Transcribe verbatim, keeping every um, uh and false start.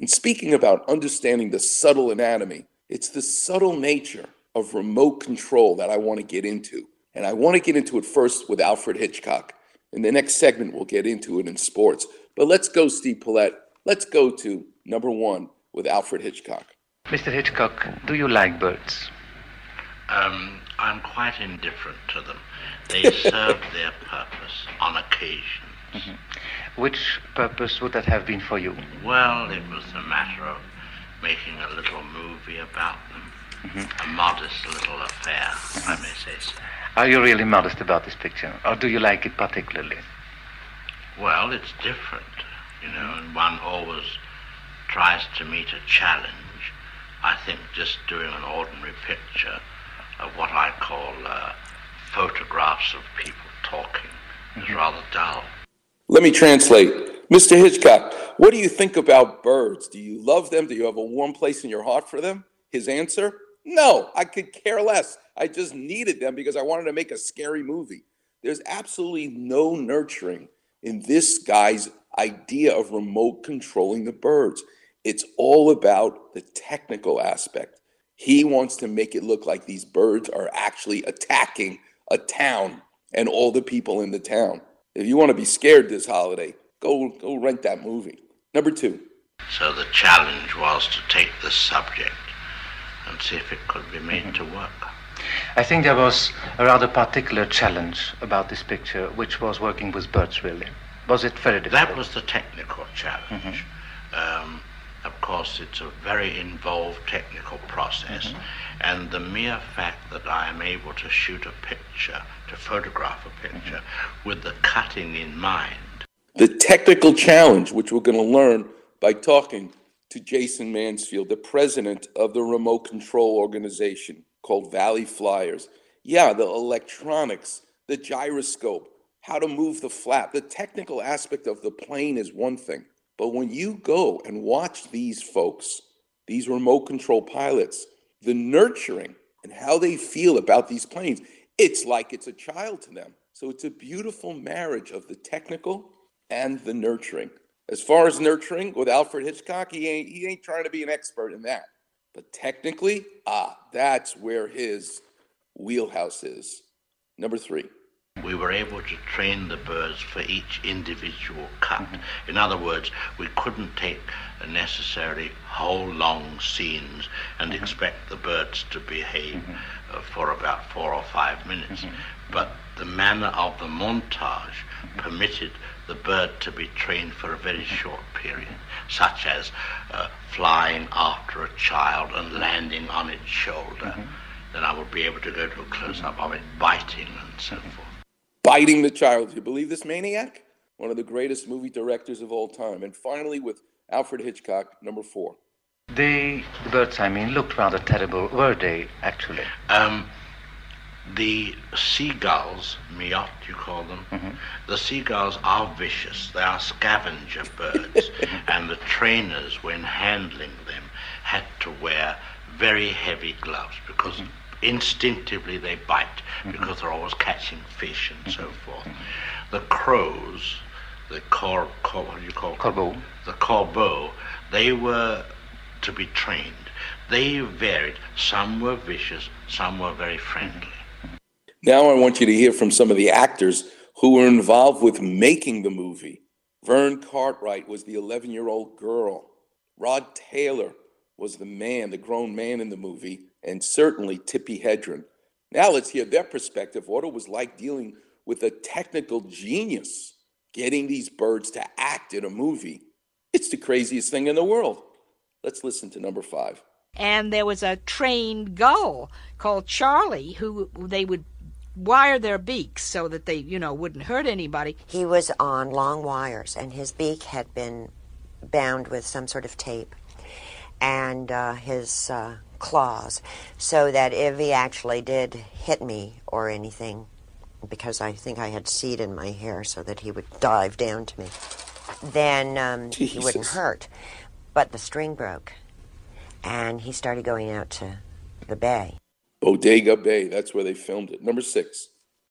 In speaking about understanding the subtle anatomy, it's the subtle nature of remote control that I want to get into. And I want to get into it first with Alfred Hitchcock. In the next segment, we'll get into it in sports. But let's go, Steve Pellett. Let's go to number one with Alfred Hitchcock. Mister Hitchcock, do you like birds? Um, I'm quite indifferent to them. They serve their purpose on occasion. Mm-hmm. Which purpose would that have been for you? Well, it was a matter of making a little movie about them. Mm-hmm. A modest little affair, mm-hmm. I may say so. Are you really modest about this picture, or do you like it particularly? Well, it's different, you know, and one always tries to meet a challenge. I think just doing an ordinary picture of what I call uh, photographs of people talking mm-hmm. is rather dull. Let me translate. Mister Hitchcock, what do you think about birds? Do you love them? Do you have a warm place in your heart for them? His answer, no, I could care less. I just needed them because I wanted to make a scary movie. There's absolutely no nurturing in this guy's idea of remote controlling the birds. It's all about the technical aspect. He wants to make it look like these birds are actually attacking a town and all the people in the town. If you want to be scared this holiday, go go rent that movie. Number two. So the challenge was to take this subject and see if it could be made mm-hmm. to work. I think there was a rather particular challenge about this picture, which was working with birds, really. Was it very difficult? That was the technical challenge. Mm-hmm. Um, of course, it's a very involved technical process. Mm-hmm. And the mere fact that I am able to shoot a picture, to photograph a picture, mm-hmm. with the cutting in mind. The technical challenge, which we're going to learn by talking to Jason Mansfield, the president of the remote control organization called Valley Flyers. Yeah, the electronics, the gyroscope, how to move the flap. The technical aspect of the plane is one thing. But when you go and watch these folks, these remote control pilots, the nurturing and how they feel about these planes, it's like it's a child to them. So it's a beautiful marriage of the technical and the nurturing. As far as nurturing with Alfred Hitchcock, he ain't, he ain't trying to be an expert in that. But technically, ah, that's where his wheelhouse is. Number three. We were able to train the birds for each individual cut. Mm-hmm. In other words, we couldn't take necessarily whole long scenes and mm-hmm. expect the birds to behave mm-hmm. uh, for about four or five minutes. Mm-hmm. But the manner of the montage permitted the bird to be trained for a very short period, such as uh, flying after a child and landing on its shoulder. Mm-hmm. Then I would be able to go to a close-up of it biting and so forth. Biting the child. Do you believe this maniac? One of the greatest movie directors of all time. And finally, with Alfred Hitchcock, number four. The, the birds, I mean, looked rather terrible, were they, actually? Um... The seagulls, miot you call them, mm-hmm. the seagulls are vicious. They are scavenger birds. And the trainers, when handling them, had to wear very heavy gloves because mm-hmm. instinctively they bite mm-hmm. because they're always catching fish and mm-hmm. so forth. Mm-hmm. The crows, the cor, cor what do you call corbeau. The corbeau, they were to be trained. They varied. Some were vicious, some were very friendly. Mm-hmm. Now I want you to hear from some of the actors who were involved with making the movie. Vern Cartwright was the eleven-year-old girl. Rod Taylor was the man, the grown man in the movie, and certainly Tippi Hedren. Now let's hear their perspective, what it was like dealing with a technical genius, getting these birds to act in a movie. It's the craziest thing in the world. Let's listen to number five. And there was a trained gull called Charlie who they would wire their beaks so that they, you know, wouldn't hurt anybody. He was on long wires, and his beak had been bound with some sort of tape and uh, his uh, claws, so that if he actually did hit me or anything, because I think I had seed in my hair so that he would dive down to me, then um, he wouldn't hurt. But the string broke, and he started going out to the bay. Bodega Bay, that's where they filmed it. Number six.